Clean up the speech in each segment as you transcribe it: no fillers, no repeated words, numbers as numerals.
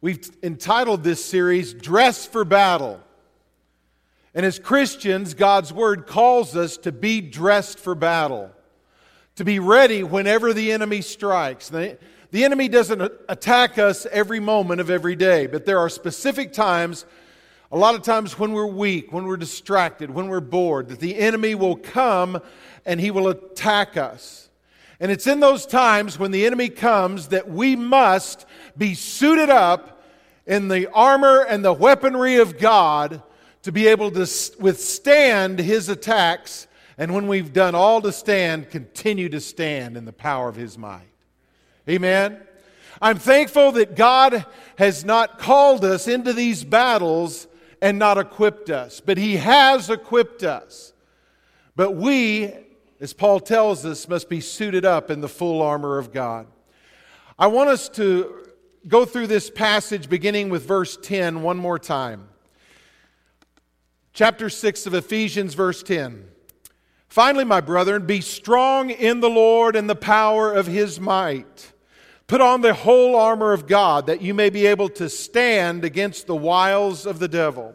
We've entitled this series, Dress for Battle. And as Christians, God's Word calls us to be dressed for battle, to be ready whenever the enemy strikes. The enemy doesn't attack us every moment of every day, but there are specific times, a lot of times when we're weak, when we're distracted, when we're bored, that the enemy will come and he will attack us. And it's in those times when the enemy comes that we must be suited up in the armor and the weaponry of God to be able to withstand his attacks, and when we've done all to stand, continue to stand in the power of his might. Amen. I'm thankful that God has not called us into these battles and not equipped us, but He has equipped us. But we, as Paul tells us, must be suited up in the full armor of God. I want us to go through this passage beginning with verse 10 one more time. Chapter 6 of Ephesians, verse 10. Finally, my brethren, be strong in the Lord and the power of His might. Put on the whole armor of God, that you may be able to stand against the wiles of the devil.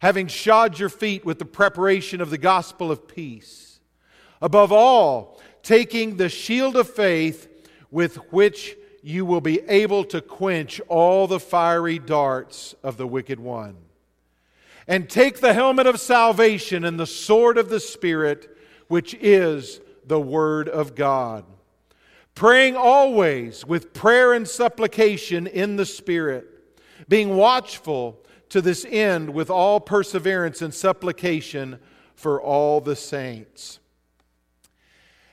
having shod your feet with the preparation of the gospel of peace, above all, taking the shield of faith with which you will be able to quench all the fiery darts of the wicked one, and take the helmet of salvation and the sword of the Spirit, which is the Word of God. Praying always with prayer and supplication in the Spirit, being watchful to this end with all perseverance and supplication for all the saints.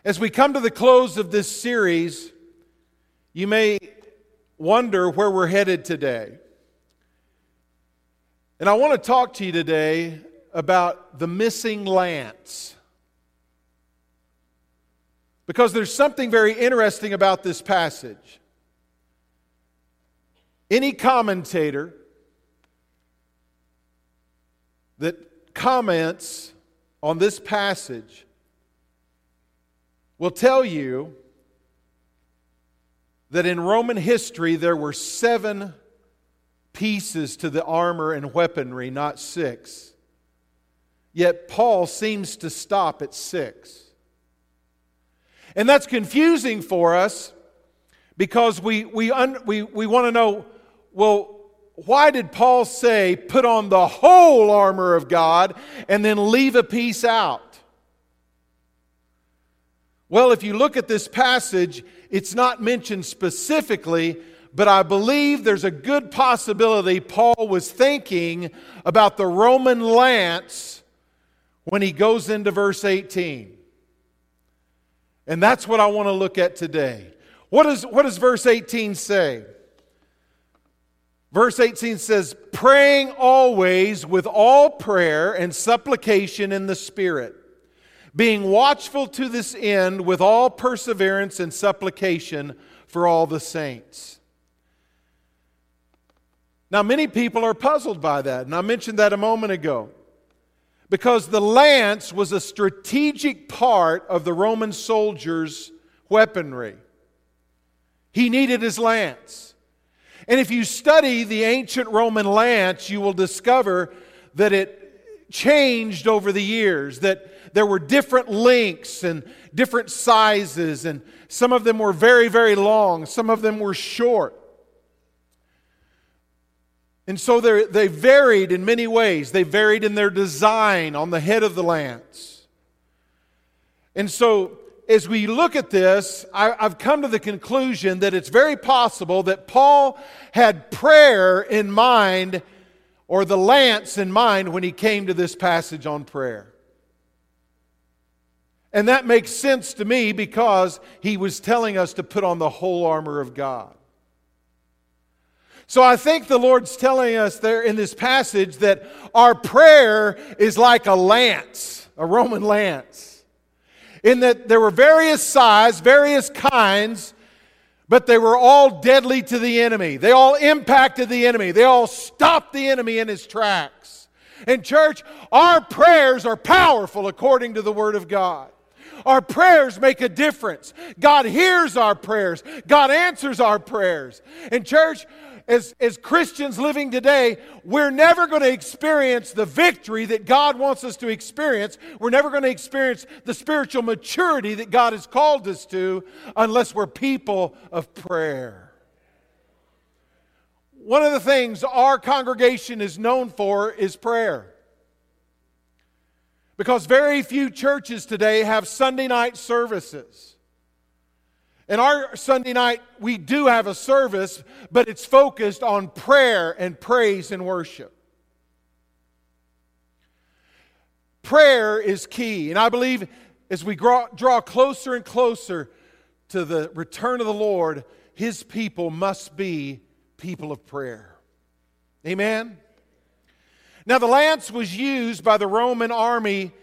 As we come to the close of this series, you may wonder where we're headed today. And I want to talk to you today about the missing lance. Because there's something very interesting about this passage. Any commentator that comments on this passage will tell you that in Roman history there were 7 pieces to the armor and weaponry, not 6. Yet Paul seems to stop at 6. And that's confusing for us because we want to know, well, why did Paul say put on the whole armor of God and then leave a piece out? Well, if you look at this passage, it's not mentioned specifically, but I believe there's a good possibility Paul was thinking about the Roman lance when he goes into verse 18. And that's what I want to look at today. What does verse 18 say? Verse 18 says, praying always with all prayer and supplication in the Spirit, being watchful to this end with all perseverance and supplication for all the saints. Now, many people are puzzled by that, and I mentioned that a moment ago. Because the lance was a strategic part of the Roman soldier's weaponry. He needed his lance. And if you study the ancient Roman lance, you will discover that it changed over the years, that there were different lengths and different sizes, and some of them were very, very long, some of them were short. And so they varied in many ways. They varied in their design on the head of the lance. And so as we look at this, I've come to the conclusion that it's very possible that Paul had prayer in mind or the lance in mind when he came to this passage on prayer. And that makes sense to me because he was telling us to put on the whole armor of God. So I think the Lord's telling us there in this passage that our prayer is like a lance, a Roman lance, in that there were various sizes, various kinds, but they were all deadly to the enemy. They all impacted the enemy. They all stopped the enemy in his tracks. And church, our prayers are powerful according to the Word of God. Our prayers make a difference. God hears our prayers. God answers our prayers. And church, As Christians living today, we're never going to experience the victory that God wants us to experience. We're never going to experience the spiritual maturity that God has called us to unless we're people of prayer. One of the things our congregation is known for is prayer. Because very few churches today have Sunday night services. And our Sunday night, we do have a service, but it's focused on prayer and praise and worship. Prayer is key. And I believe as we draw closer and closer to the return of the Lord, His people must be people of prayer. Amen? Now, the lance was used by the Roman army,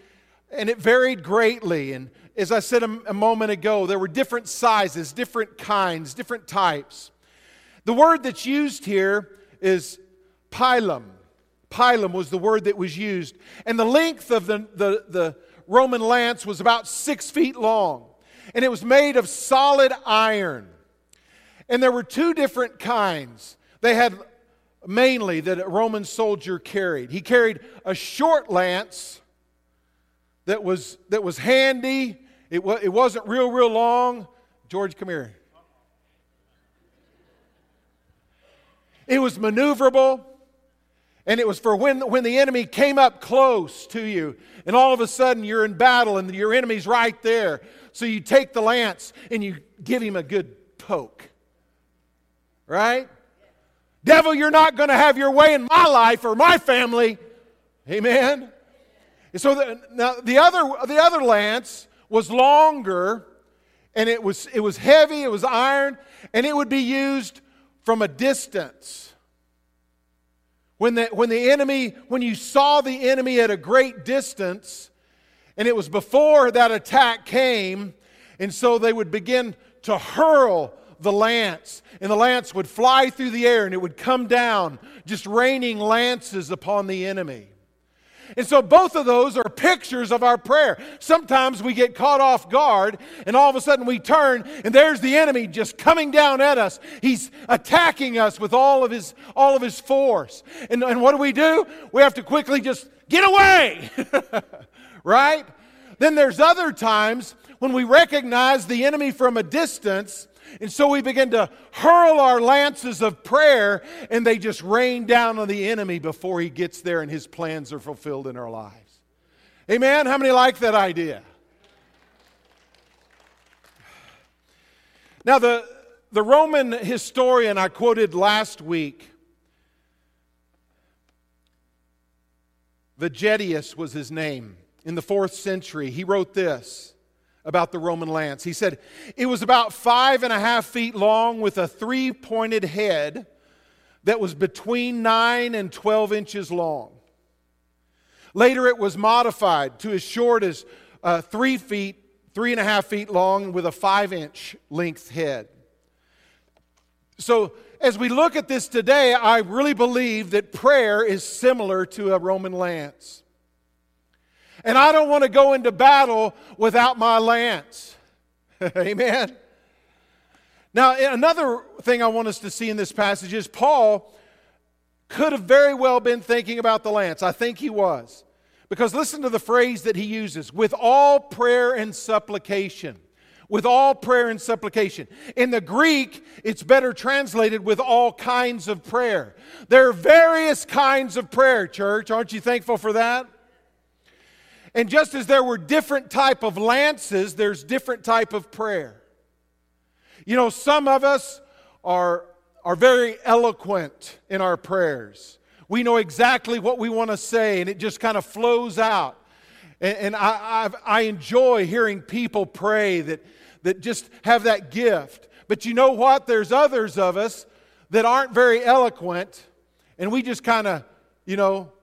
and it varied greatly. And as I said a moment ago, there were different sizes, different kinds, different types. The word that's used here is pilum. Pilum was the word that was used. And the length of the Roman lance was about 6 feet long. And it was made of solid iron. And there were two different kinds. They had mainly that a Roman soldier carried. He carried a short lance that was handy. It wasn't real long. George, come here. It was maneuverable, and it was for when the enemy came up close to you, and all of a sudden you're in battle, and your enemy's right there. So you take the lance, and you give him a good poke. Right? Devil, you're not going to have your way in my life or my family. Amen? And so now the other lance was longer, and it was heavy, it was iron, and it would be used from a distance. When you saw the enemy at a great distance, and it was before that attack came, and so they would begin to hurl the lance, and the lance would fly through the air, and it would come down, just raining lances upon the enemy. And so both of those are pictures of our prayer. Sometimes we get caught off guard, and all of a sudden we turn, and there's the enemy just coming down at us. He's attacking us with all of his force. And what do? We have to quickly just get away, right? Then there's other times when we recognize the enemy from a distance, and so we begin to hurl our lances of prayer, and they just rain down on the enemy before he gets there and his plans are fulfilled in our lives. Amen? How many like that idea? Now, the Roman historian I quoted last week, Vegetius was his name, in the 4th century, he wrote this about the Roman lance. He said, it was about 5.5 feet long with a 3-pointed head that was between 9 and 12 inches long. Later it was modified to as short as 3.5 feet long with a 5-inch length head. So as we look at this today, I really believe that prayer is similar to a Roman lance. And I don't want to go into battle without my lance. Amen? Now, another thing I want us to see in this passage is Paul could have very well been thinking about the lance. I think he was. Because listen to the phrase that he uses. With all prayer and supplication. With all prayer and supplication. In the Greek, it's better translated with all kinds of prayer. There are various kinds of prayer, church. Aren't you thankful for that? And just as there were different type of lances, there's different type of prayer. You know, some of us are very eloquent in our prayers. We know exactly what we want to say, and it just kind of flows out. And I enjoy hearing people pray that just have that gift. But you know what? There's others of us that aren't very eloquent, and we just kind of,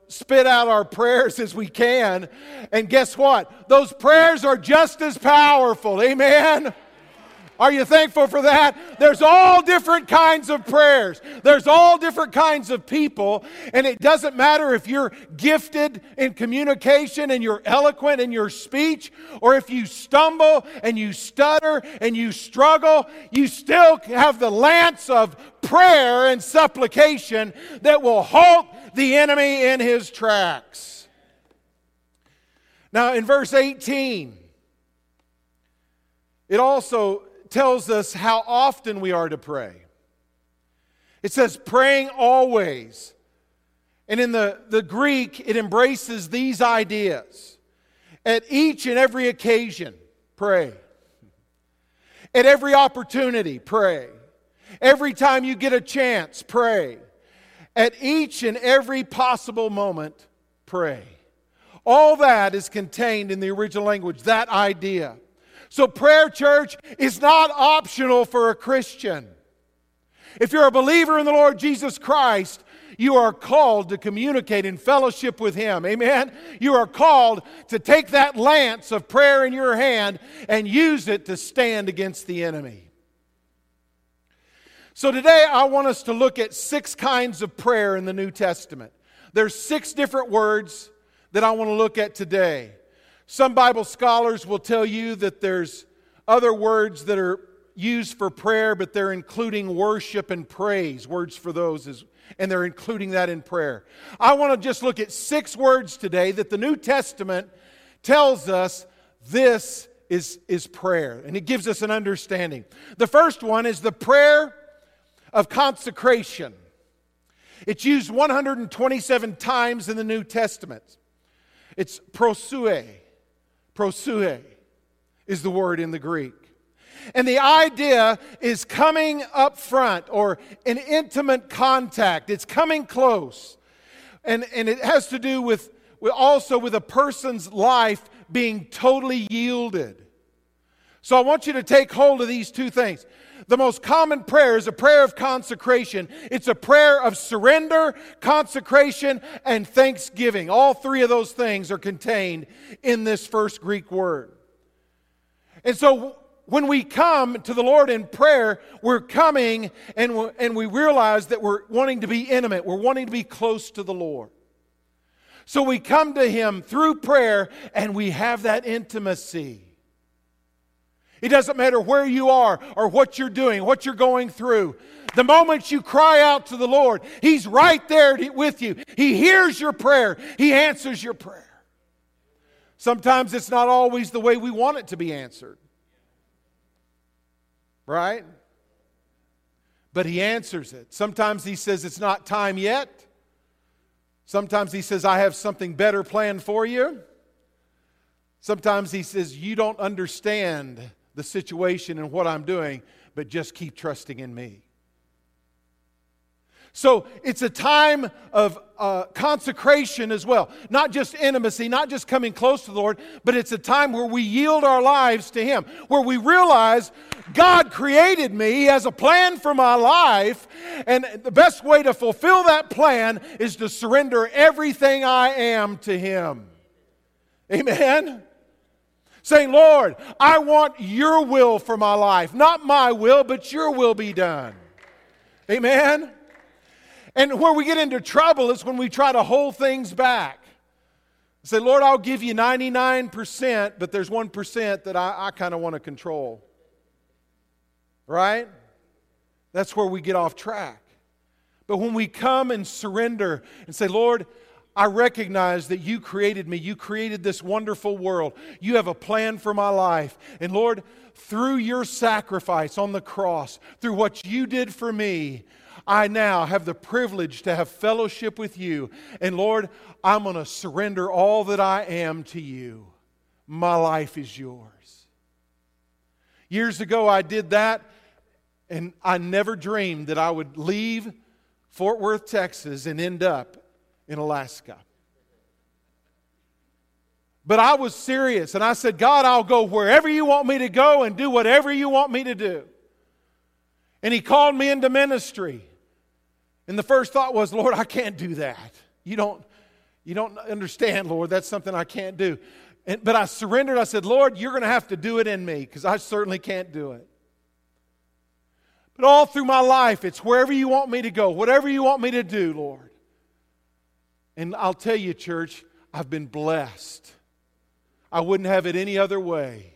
spit out our prayers as we can. And guess what? Those prayers are just as powerful. Amen? Are you thankful for that? There's all different kinds of prayers. There's all different kinds of people. And it doesn't matter if you're gifted in communication and you're eloquent in your speech, or if you stumble and you stutter and you struggle, you still have the lance of prayer and supplication that will halt the enemy in his tracks. Now in verse 18, it also tells us how often we are to pray. It says, praying always. And in the Greek, it embraces these ideas. At each and every occasion, pray. At every opportunity, pray. Every time you get a chance, pray. At each and every possible moment, pray. All that is contained in the original language, that idea. So prayer, church, is not optional for a Christian. If you're a believer in the Lord Jesus Christ, you are called to communicate in fellowship with Him. Amen? You are called to take that lance of prayer in your hand and use it to stand against the enemy. So today I want us to look at 6 kinds of prayer in the New Testament. There's 6 different words that I want to look at today. Some Bible scholars will tell you that there's other words that are used for prayer, but they're including worship and praise, words for those, and they're including that in prayer. I want to just look at 6 words today that the New Testament tells us this is prayer, and it gives us an understanding. The first one is the prayer of consecration. It's used 127 times in the New Testament. It's prosue. Prosue is the word in the Greek. And the idea is coming up front or an intimate contact. It's coming close. And it has to do with a person's life being totally yielded. So I want you to take hold of these 2 things. The most common prayer is a prayer of consecration. It's a prayer of surrender, consecration, and thanksgiving. All 3 of those things are contained in this first Greek word. And so when we come to the Lord in prayer, we're coming and we realize that we're wanting to be intimate. We're wanting to be close to the Lord. So we come to Him through prayer and we have that intimacy. It doesn't matter where you are or what you're doing, what you're going through. The moment you cry out to the Lord, He's right there with you. He hears your prayer. He answers your prayer. Sometimes it's not always the way we want it to be answered. Right? But He answers it. Sometimes He says, it's not time yet. Sometimes He says, I have something better planned for you. Sometimes He says, you don't understand the situation and what I'm doing, but just keep trusting in me. So it's a time of consecration as well. Not just intimacy, not just coming close to the Lord, but it's a time where we yield our lives to Him, where we realize God created me, He has a plan for my life, and the best way to fulfill that plan is to surrender everything I am to Him. Amen? Saying, Lord, I want your will for my life. Not my will, but your will be done. Amen? And where we get into trouble is when we try to hold things back. Say, Lord, I'll give you 99%, but there's 1% that I kind of want to control. Right? That's where we get off track. But when we come and surrender and say, Lord, I recognize that you created me. You created this wonderful world. You have a plan for my life. And Lord, through your sacrifice on the cross, through what you did for me, I now have the privilege to have fellowship with you. And Lord, I'm going to surrender all that I am to you. My life is yours. Years ago, I did that, and I never dreamed that I would leave Fort Worth, Texas, and end up in Alaska. But I was serious, and I said, God, I'll go wherever you want me to go and do whatever you want me to do. And He called me into ministry And the first thought was, Lord, I can't do that. You don't understand, Lord. That's something I can't do. But I surrendered. I said, Lord, you're going to have to do it in me because I certainly can't do it. But all through my life, it's wherever you want me to go, whatever you want me to do, Lord. And I'll tell you, church, I've been blessed. I wouldn't have it any other way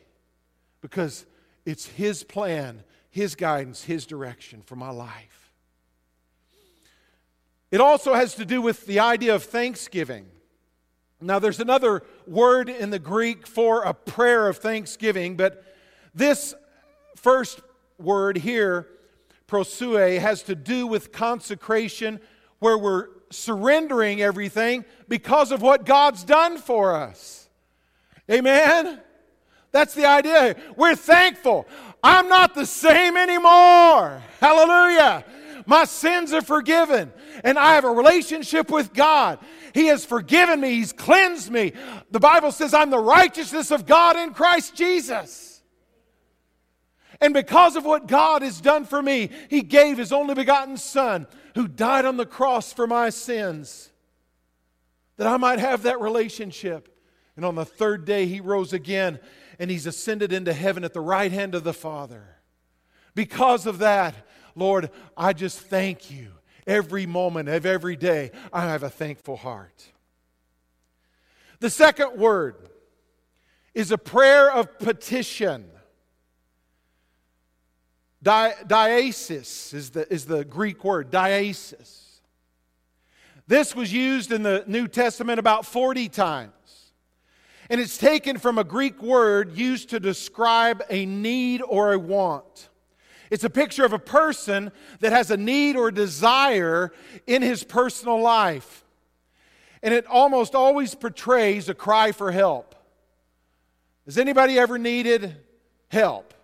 because it's His plan, His guidance, His direction for my life. It also has to do with the idea of thanksgiving. Now, there's another word in the Greek for a prayer of thanksgiving, but this first word here, prosue, has to do with consecration, where we're surrendering everything because of what God's done for us. Amen? That's the idea. We're thankful. I'm not the same anymore. Hallelujah. My sins are forgiven, and I have a relationship with God. He has forgiven me. He's cleansed me. The Bible says I'm the righteousness of God in Christ Jesus. And because of what God has done for me, He gave His only begotten Son who died on the cross for my sins, that I might have that relationship. And on the third day He rose again, and He's ascended into heaven at the right hand of the Father. Because of that, Lord, I just thank You. Every moment of every day, I have a thankful heart. The second word is a prayer of petition. Diasis is the Greek word, diasis. This was used in the New Testament about 40 times. And it's taken from a Greek word used to describe a need or a want. It's a picture of a person that has a need or desire in his personal life. And it almost always portrays a cry for help. Has anybody ever needed help?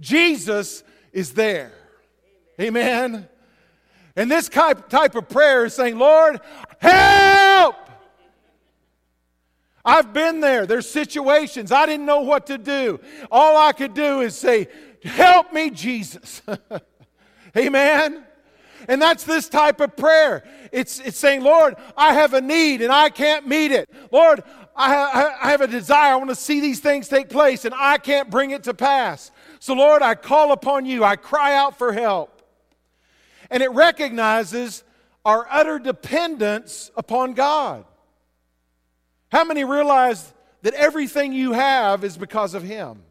Jesus is there. Amen. And this type of prayer is saying, Lord, help! I've been there. There's situations. I didn't know what to do. All I could do is say, help me, Jesus. Amen? And that's this type of prayer. It's saying, Lord, I have a need and I can't meet it. Lord, I have a desire. I want to see these things take place and I can't bring it to pass. So, Lord, I call upon You. I cry out for help. And it recognizes our utter dependence upon God. How many realize that everything you have is because of Him?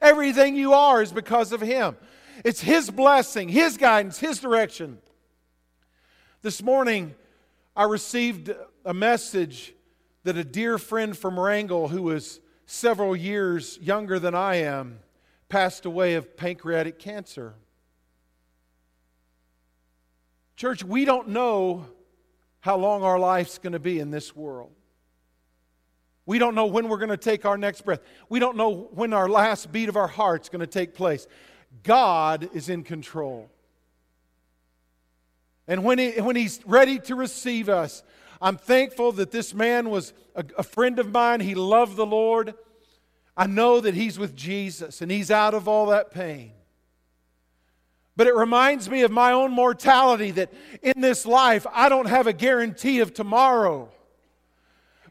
Everything you are is because of Him. It's His blessing, His guidance, His direction. This morning, I received a message that a dear friend from Wrangell, who was several years younger than I am, passed away of pancreatic cancer. Church, we don't know how long our life's going to be in this world. We don't know when we're going to take our next breath. We don't know when our last beat of our heart's going to take place. God is in control. And when He's ready to receive us, I'm thankful that this man was a friend of mine. He loved the Lord. I know that he's with Jesus and he's out of all that pain. But it reminds me of my own mortality, that in this life I don't have a guarantee of tomorrow.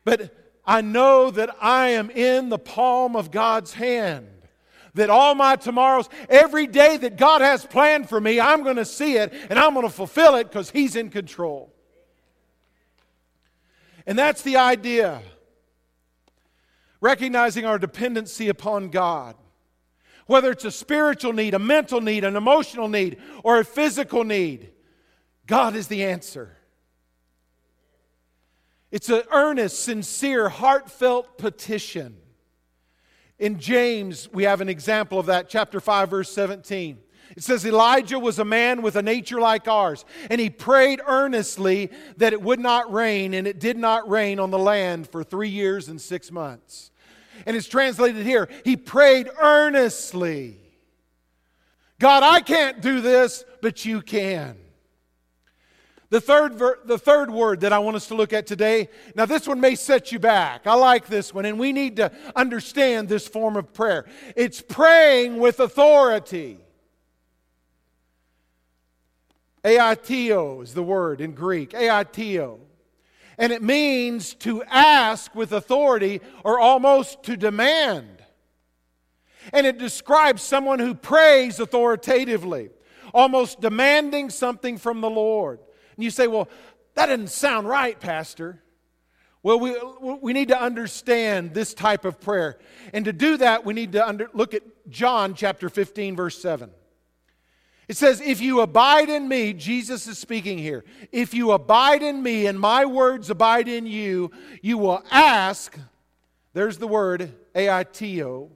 But I know that I am in the palm of God's hand. That all my tomorrows, every day that God has planned for me, I'm going to see it and I'm going to fulfill it because He's in control. And that's the idea. Recognizing our dependency upon God. Whether it's a spiritual need, a mental need, an emotional need, or a physical need, God is the answer. It's an earnest, sincere, heartfelt petition. In James, we have an example of that, chapter 5, verse 17. It says, Elijah was a man with a nature like ours, and he prayed earnestly that it would not rain, and it did not rain on the land for 3 years and 6 months. And it's translated here, he prayed earnestly. God, I can't do this, but You can. The third word that I want us to look at today, now this one may set you back. I like this one, and we need to understand this form of prayer. It's praying with authority. Aiteo is the word in Greek, aiteo. And it means to ask with authority or almost to demand. And it describes someone who prays authoritatively, almost demanding something from the Lord. And you say, well, that doesn't sound right, Pastor. Well, we need to understand this type of prayer. And to do that, we need to look at John chapter 15, verse 7. It says, if you abide in me, Jesus is speaking here, if you abide in me and my words abide in you, you will ask, there's the word, aiteo,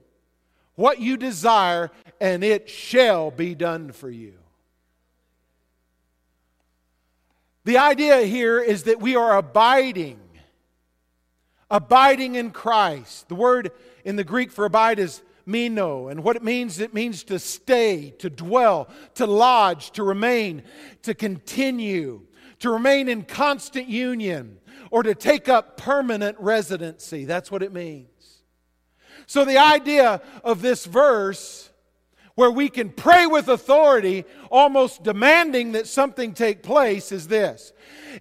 what you desire, and it shall be done for you. The idea here is that we are abiding in Christ. The word in the Greek for abide is meno, and what it means to stay, to dwell, to lodge, to remain, to continue, to remain in constant union, or to take up permanent residency. That's what it means. So the idea of this verse, where we can pray with authority, almost demanding that something take place, is this.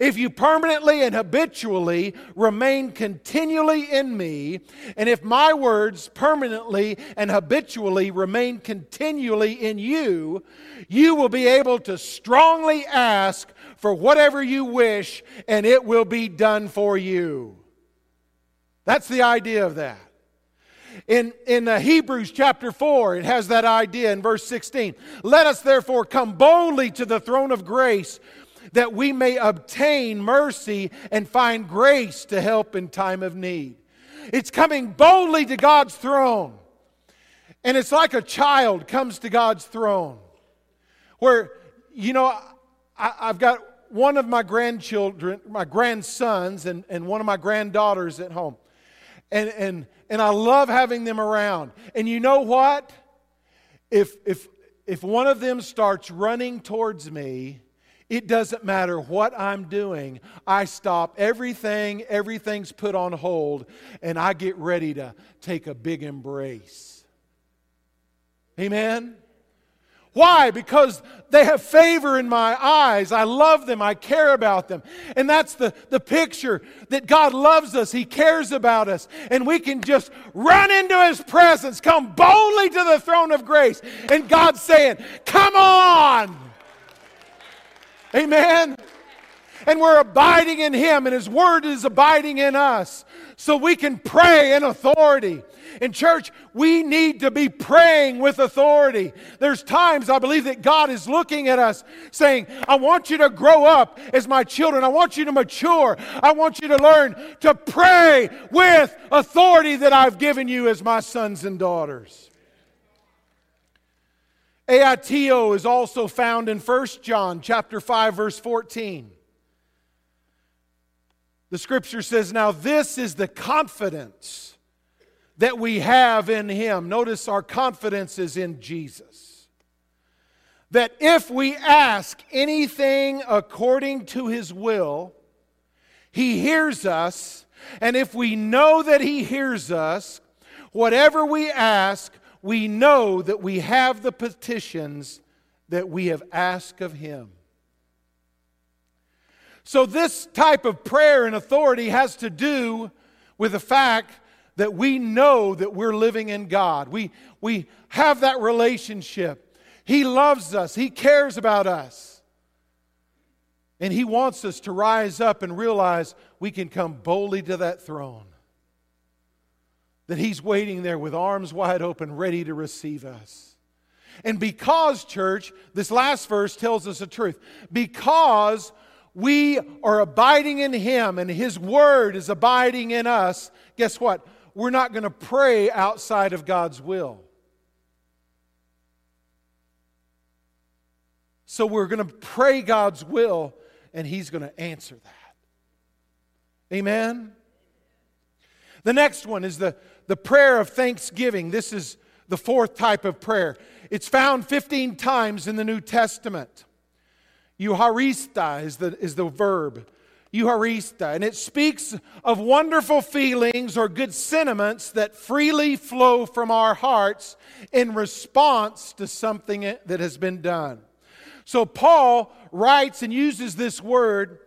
If you permanently and habitually remain continually in me, and if my words permanently and habitually remain continually in you, you will be able to strongly ask for whatever you wish, and it will be done for you. That's the idea of that. In Hebrews chapter 4, it has that idea in verse 16. Let us therefore come boldly to the throne of grace, that we may obtain mercy and find grace to help in time of need. It's coming boldly to God's throne. And it's like a child comes to God's throne. Where, you know, I've got one of my grandchildren, my grandsons, and one of my granddaughters at home. And I love having them around. And you know what? If one of them starts running towards me, it doesn't matter what I'm doing. I stop everything. Everything's put on hold. And I get ready to take a big embrace. Amen? Why? Because they have favor in my eyes. I love them. I care about them. And that's the picture that God loves us. He cares about us. And we can just run into His presence, come boldly to the throne of grace. And God's saying, come on! Amen? And we're abiding in Him, and His Word is abiding in us. So we can pray in authority. In church, we need to be praying with authority. There's times I believe that God is looking at us saying, I want you to grow up as my children. I want you to mature. I want you to learn to pray with authority that I've given you as my sons and daughters. Aiteo is also found in 1 John chapter 5, verse 14. The Scripture says, now this is the confidence that we have in Him. Notice our confidence is in Jesus. That if we ask anything according to His will, He hears us. And if we know that He hears us, whatever we ask, we know that we have the petitions that we have asked of Him. So this type of prayer and authority has to do with the fact that we know that we're living in God. We have that relationship. He loves us. He cares about us. And He wants us to rise up and realize we can come boldly to that throne. That He's waiting there with arms wide open, ready to receive us. And because, church, this last verse tells us the truth. Because we are abiding in Him and His Word is abiding in us, guess what? We're not going to pray outside of God's will. So we're going to pray God's will, and He's going to answer that. Amen? The next one is the prayer of thanksgiving. This is the fourth type of prayer. It's found 15 times in the New Testament. Eucharista is the verb. Eucharista, and it speaks of wonderful feelings or good sentiments that freely flow from our hearts in response to something that has been done. So Paul writes and uses this word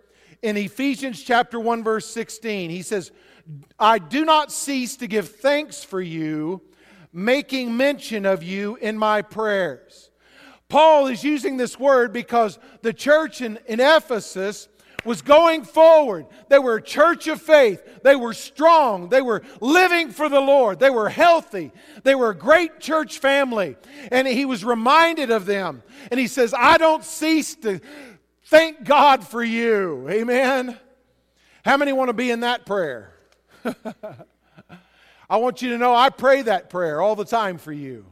in Ephesians chapter 1, verse 16. He says, I do not cease to give thanks for you, making mention of you in my prayers. Paul is using this word because the church in Ephesus was going forward. They were a church of faith. They were strong. They were living for the Lord. They were healthy. They were a great church family. And he was reminded of them. And he says, I don't cease to thank God for you. Amen. How many want to be in that prayer? I want you to know I pray that prayer all the time for you.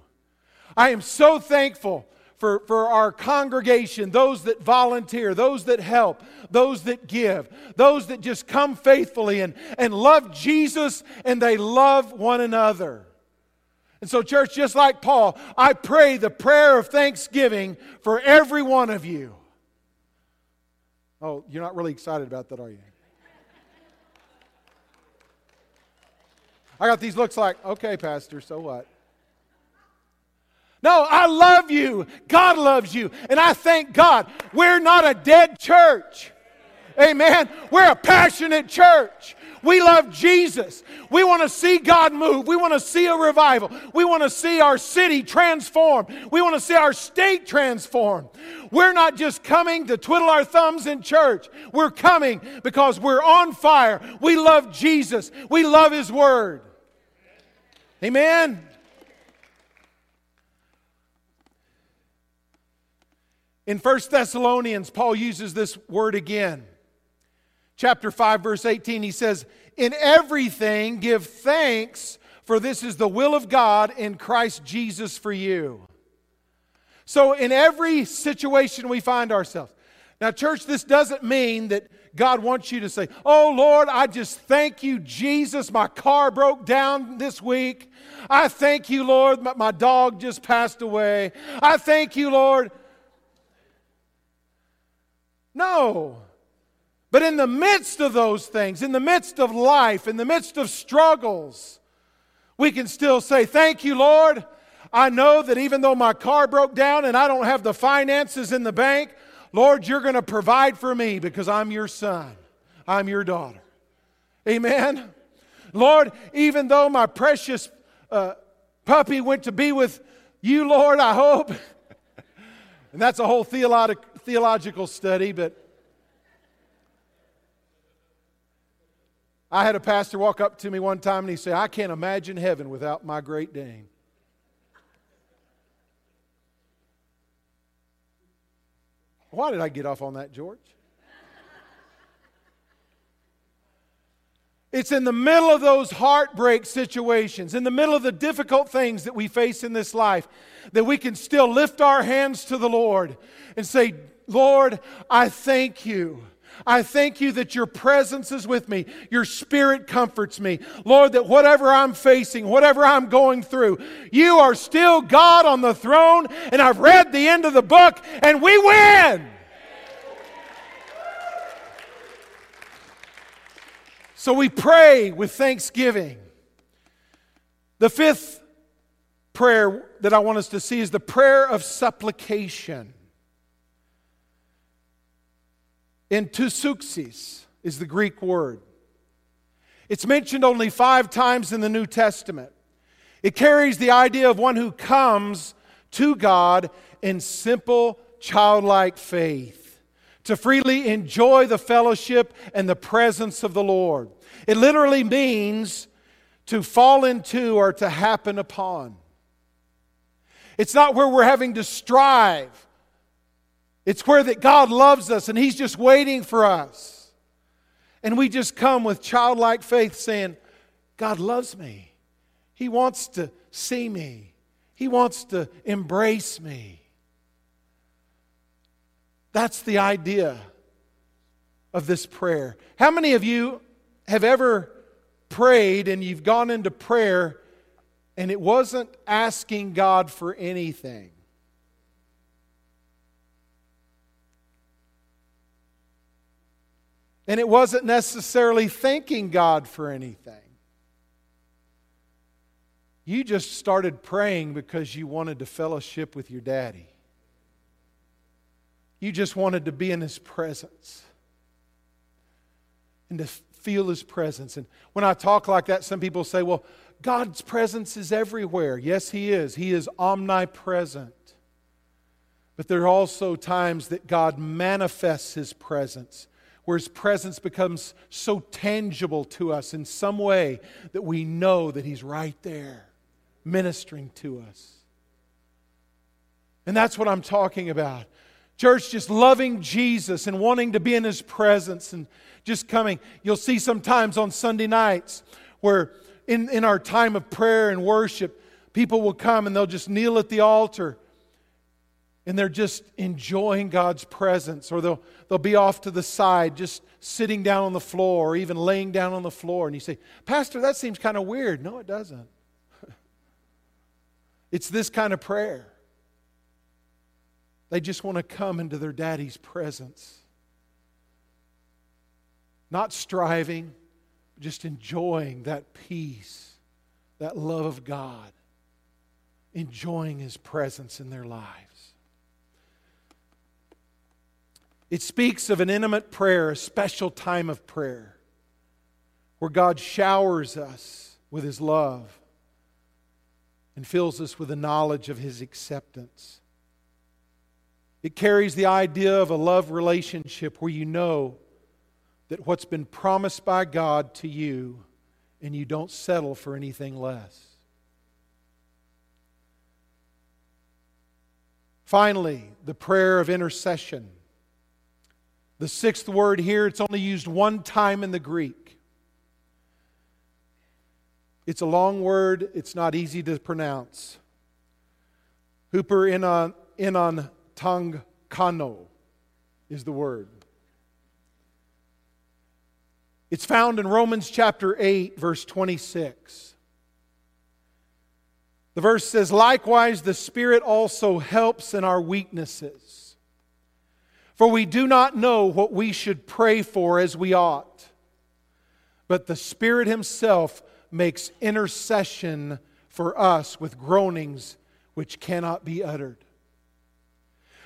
I am so thankful for our congregation, those that volunteer, those that help, those that give, those that just come faithfully and love Jesus and they love one another. And so, church, just like Paul, I pray the prayer of thanksgiving for every one of you. Oh, you're not really excited about that, are you? I got these looks like, okay, Pastor, so what? No, I love you. God loves you. And I thank God. We're not a dead church. Amen. We're a passionate church. We love Jesus. We want to see God move. We want to see a revival. We want to see our city transformed. We want to see our state transformed. We're not just coming to twiddle our thumbs in church. We're coming because we're on fire. We love Jesus. We love His Word. Amen. In 1 Thessalonians, Paul uses this word again. Chapter 5, verse 18, he says, in everything give thanks, for this is the will of God in Christ Jesus for you. So in every situation we find ourselves. Now, church, this doesn't mean that God wants you to say, oh, Lord, I just thank you, Jesus. My car broke down this week. I thank you, Lord, my dog just passed away. I thank you, Lord. No. But in the midst of those things, in the midst of life, in the midst of struggles, we can still say, thank you, Lord. I know that even though my car broke down and I don't have the finances in the bank, Lord, you're going to provide for me because I'm your son. I'm your daughter. Amen? Lord, even though my precious puppy went to be with you, Lord, I hope. And that's a whole theological study, but I had a pastor walk up to me one time and he said, I can't imagine heaven without my Great Dane. Why did I get off on that, George? It's in the middle of those heartbreak situations, in the middle of the difficult things that we face in this life, that we can still lift our hands to the Lord and say, Lord, I thank you. I thank you that your presence is with me. Your spirit comforts me. Lord, that whatever I'm facing, whatever I'm going through, you are still God on the throne, and I've read the end of the book, and we win. So we pray with thanksgiving. The fifth prayer that I want us to see is the prayer of supplication. Entusuxis is the Greek word. It's mentioned only 5 times in the New Testament. It carries the idea of one who comes to God in simple, childlike faith to freely enjoy the fellowship and the presence of the Lord. It literally means to fall into or to happen upon. It's not where we're having to strive. It's where that God loves us and He's just waiting for us. And we just come with childlike faith saying, God loves me. He wants to see me. He wants to embrace me. That's the idea of this prayer. How many of you have ever prayed and you've gone into prayer and it wasn't asking God for anything? And it wasn't necessarily thanking God for anything. You just started praying because you wanted to fellowship with your daddy. You just wanted to be in His presence and to feel His presence. And when I talk like that, some people say, well, God's presence is everywhere. Yes, He is. He is omnipresent. But there are also times that God manifests His presence, where His presence becomes so tangible to us in some way that we know that He's right there ministering to us. And that's what I'm talking about. Church, just loving Jesus and wanting to be in His presence and just coming. You'll see sometimes on Sunday nights where in our time of prayer and worship, people will come and they'll just kneel at the altar and they're just enjoying God's presence, or they'll be off to the side just sitting down on the floor or even laying down on the floor. And you say, Pastor, that seems kind of weird. No, it doesn't. It's this kind of prayer. They just want to come into their daddy's presence. Not striving, just enjoying that peace, that love of God, enjoying His presence in their lives. It speaks of an intimate prayer, a special time of prayer, where God showers us with His love and fills us with the knowledge of His acceptance. It carries the idea of a love relationship where you know that what's been promised by God to you, and you don't settle for anything less. Finally, the prayer of intercession. The sixth word here, it's only used one time in the Greek. It's a long word, it's not easy to pronounce. Hooper inon Tangkano is the word. It's found in Romans chapter 8, verse 26. The verse says, likewise, the Spirit also helps in our weaknesses, for we do not know what we should pray for as we ought, but the Spirit Himself makes intercession for us with groanings which cannot be uttered.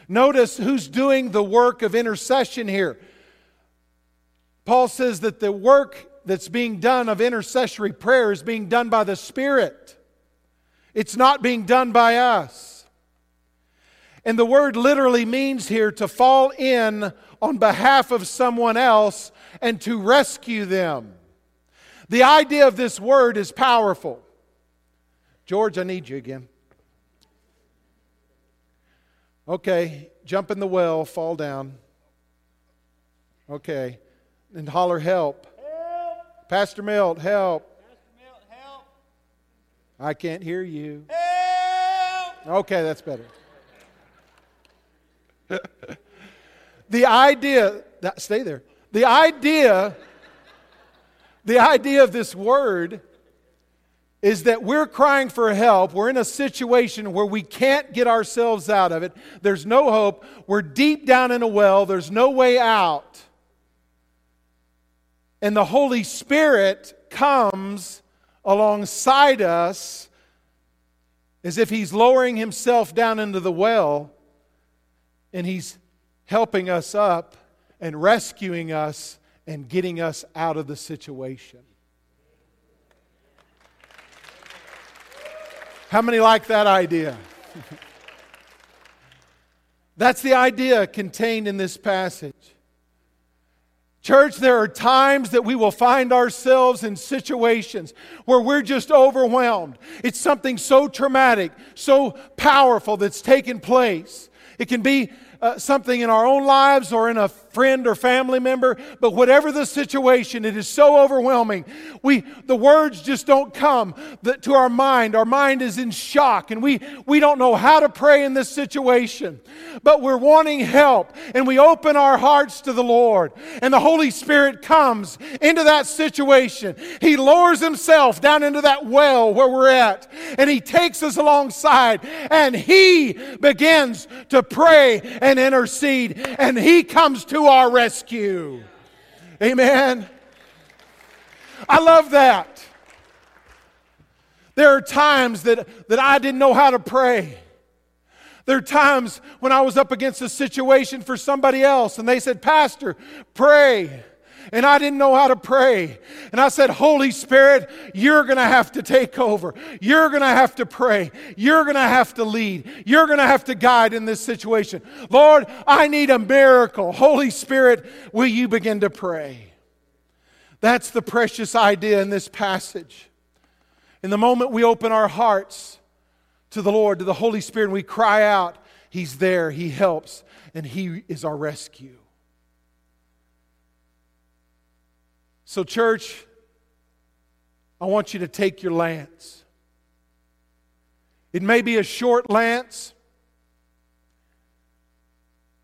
Notice who's doing the work of intercession here. Paul says that the work that's being done of intercessory prayer is being done by the Spirit. It's not being done by us. And the word literally means here to fall in on behalf of someone else and to rescue them. The idea of this word is powerful. George, I need you again. Okay, jump in the well, fall down. Okay, and holler, help. Help. Pastor Milt, help. Pastor Milt, help. I can't hear you. Help. Okay, that's better. The idea of this word is that we're crying for help. We're in a situation where we can't get ourselves out of it. There's no hope. We're deep down in a well. There's no way out. And the Holy Spirit comes alongside us as if He's lowering Himself down into the well, and He's helping us up and rescuing us and getting us out of the situation. How many like that idea? That's the idea contained in this passage. Church, there are times that we will find ourselves in situations where we're just overwhelmed. It's something so traumatic, so powerful that's taken place. It can be something in our own lives or in a friend or family member, but whatever the situation, it is so overwhelming. The words just don't come to our mind. Our mind is in shock, and we don't know how to pray in this situation. But we're wanting help, and we open our hearts to the Lord, and the Holy Spirit comes into that situation. He lowers Himself down into that well where we're at, and He takes us alongside, and He begins to pray and intercede, and He comes to our rescue. Amen. I love that. There are times that I didn't know how to pray. There are times when I was up against a situation for somebody else and they said, "Pastor, pray." And I didn't know how to pray. And I said, "Holy Spirit, you're going to have to take over. You're going to have to pray. You're going to have to lead. You're going to have to guide in this situation. Lord, I need a miracle. Holy Spirit, will you begin to pray?" That's the precious idea in this passage. In the moment we open our hearts to the Lord, to the Holy Spirit, and we cry out, He's there, He helps, and He is our rescue. So church, I want you to take your lance. It may be a short lance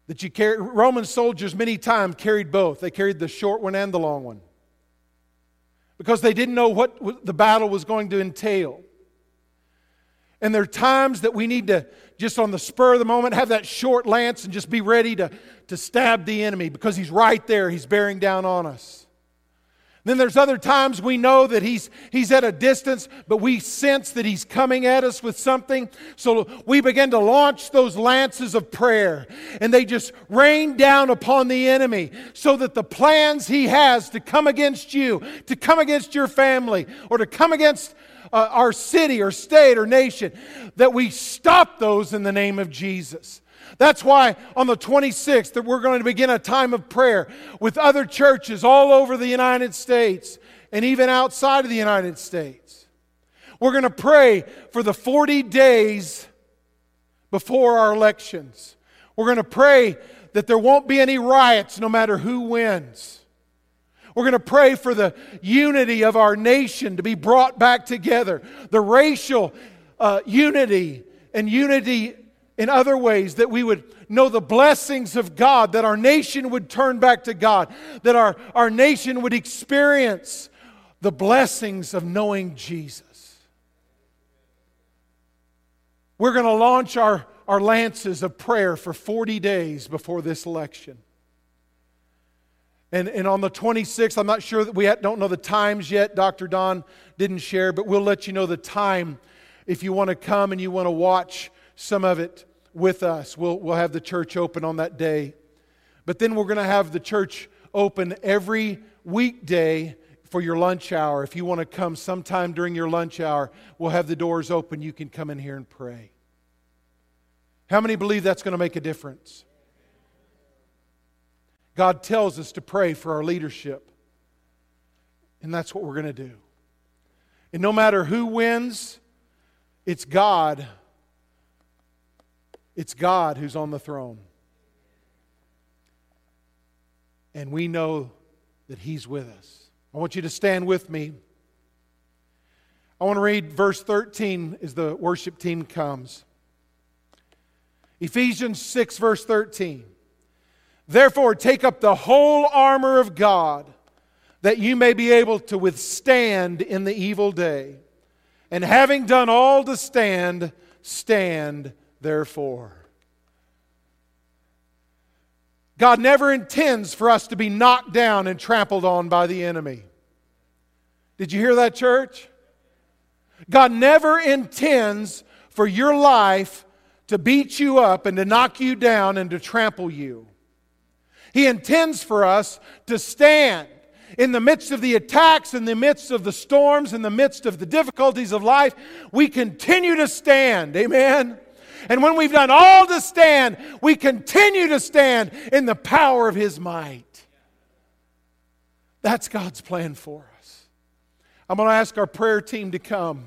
that you carry. Roman soldiers many times carried both. They carried the short one and the long one because they didn't know what the battle was going to entail. And there are times that we need to, just on the spur of the moment, have that short lance and just be ready to stab the enemy because he's right there. He's bearing down on us. Then there's other times we know that he's at a distance, but we sense that he's coming at us with something. So we begin to launch those lances of prayer, and they just rain down upon the enemy so that the plans he has to come against you, to come against your family, or to come against our city or state or nation, that we stop those in the name of Jesus. That's why on the 26th that we're going to begin a time of prayer with other churches all over the United States and even outside of the United States. We're going to pray for the 40 days before our elections. We're going to pray that there won't be any riots no matter who wins. We're going to pray for the unity of our nation to be brought back together, the racial unity and unity in other ways, that we would know the blessings of God, that our nation would turn back to God, that our nation would experience the blessings of knowing Jesus. We're going to launch our lances of prayer for 40 days before this election. And on the 26th, I'm not sure that don't know the times yet. Dr. Don didn't share, but we'll let you know the time if you want to come and you want to watch some of it with us. We'll have the church open on that day. But then we're going to have the church open every weekday for your lunch hour. If you want to come sometime during your lunch hour, we'll have the doors open. You can come in here and pray. How many believe that's going to make a difference? God tells us to pray for our leadership. And that's what we're going to do. And no matter who wins, it's God. It's God who's on the throne. And we know that He's with us. I want you to stand with me. I want to read verse 13 as the worship team comes. Ephesians 6, verse 13. "Therefore, take up the whole armor of God, that you may be able to withstand in the evil day. And having done all to stand, stand therefore." God never intends for us to be knocked down and trampled on by the enemy. Did you hear that, church? God never intends for your life to beat you up and to knock you down and to trample you. He intends for us to stand in the midst of the attacks, in the midst of the storms, in the midst of the difficulties of life. We continue to stand. Amen? And when we've done all to stand, we continue to stand in the power of His might. That's God's plan for us. I'm going to ask our prayer team to come.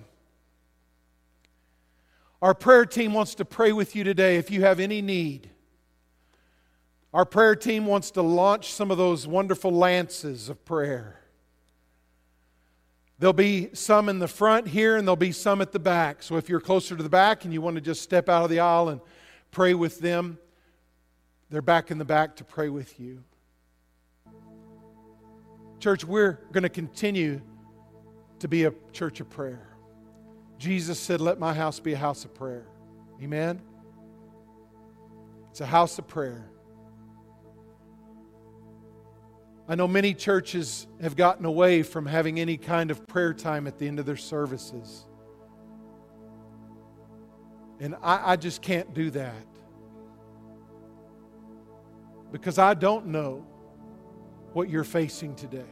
Our prayer team wants to pray with you today if you have any need. Our prayer team wants to launch some of those wonderful lances of prayer. There'll be some in the front here, and there'll be some at the back. So if you're closer to the back and you want to just step out of the aisle and pray with them, they're back in the back to pray with you. Church, we're going to continue to be a church of prayer. Jesus said, "Let my house be a house of prayer." Amen? It's a house of prayer. I know many churches have gotten away from having any kind of prayer time at the end of their services. And I just can't do that. Because I don't know what you're facing today.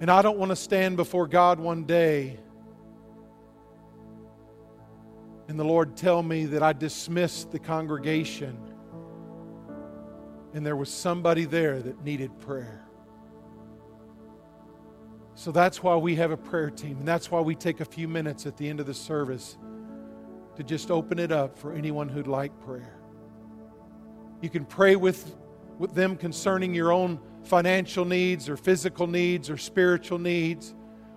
And I don't want to stand before God one day and the Lord tell me that I dismissed the congregation and there was somebody there that needed prayer. So that's why we have a prayer team. And that's why we take a few minutes at the end of the service to just open it up for anyone who'd like prayer. You can pray with them concerning your own financial needs or physical needs or spiritual needs.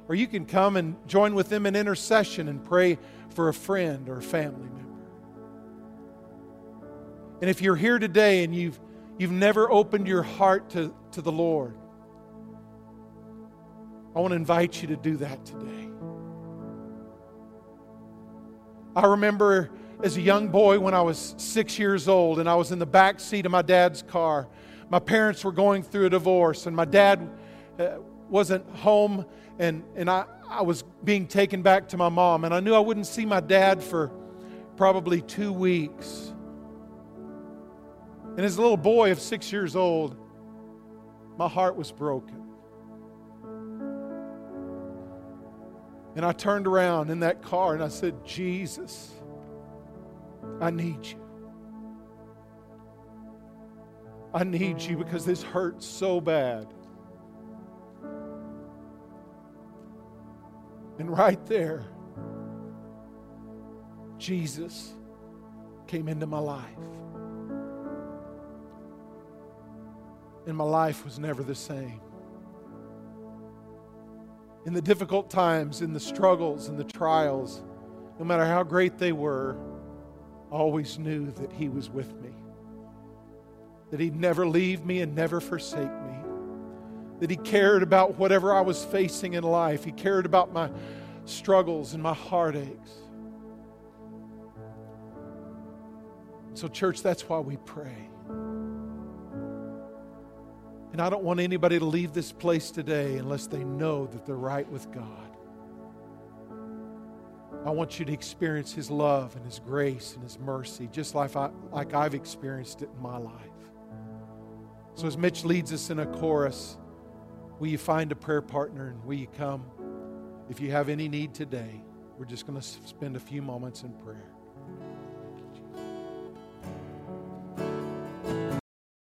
Or you can come and join with them in intercession and pray for a friend or a family member. And if you're here today and you've never opened your heart to the Lord, I want to invite you to do that today. I remember as a young boy when I was 6 years old and I was in the back seat of my dad's car. My parents were going through a divorce and my dad wasn't home, and I was being taken back to my mom, and I knew I wouldn't see my dad for probably 2 weeks. And as a little boy of 6 years old, my heart was broken. And I turned around in that car and I said, "Jesus, I need you. I need you because this hurts so bad." And right there, Jesus came into my life. And my life was never the same. In the difficult times, in the struggles, in the trials, no matter how great they were, I always knew that He was with me. That He'd never leave me and never forsake me. That He cared about whatever I was facing in life. He cared about my struggles and my heartaches. So, church, that's why we pray. And I don't want anybody to leave this place today unless they know that they're right with God. I want you to experience His love and His grace and His mercy, just like I've experienced it in my life. So as Mitch leads us in a chorus, will you find a prayer partner and will you come? If you have any need today, we're just going to spend a few moments in prayer.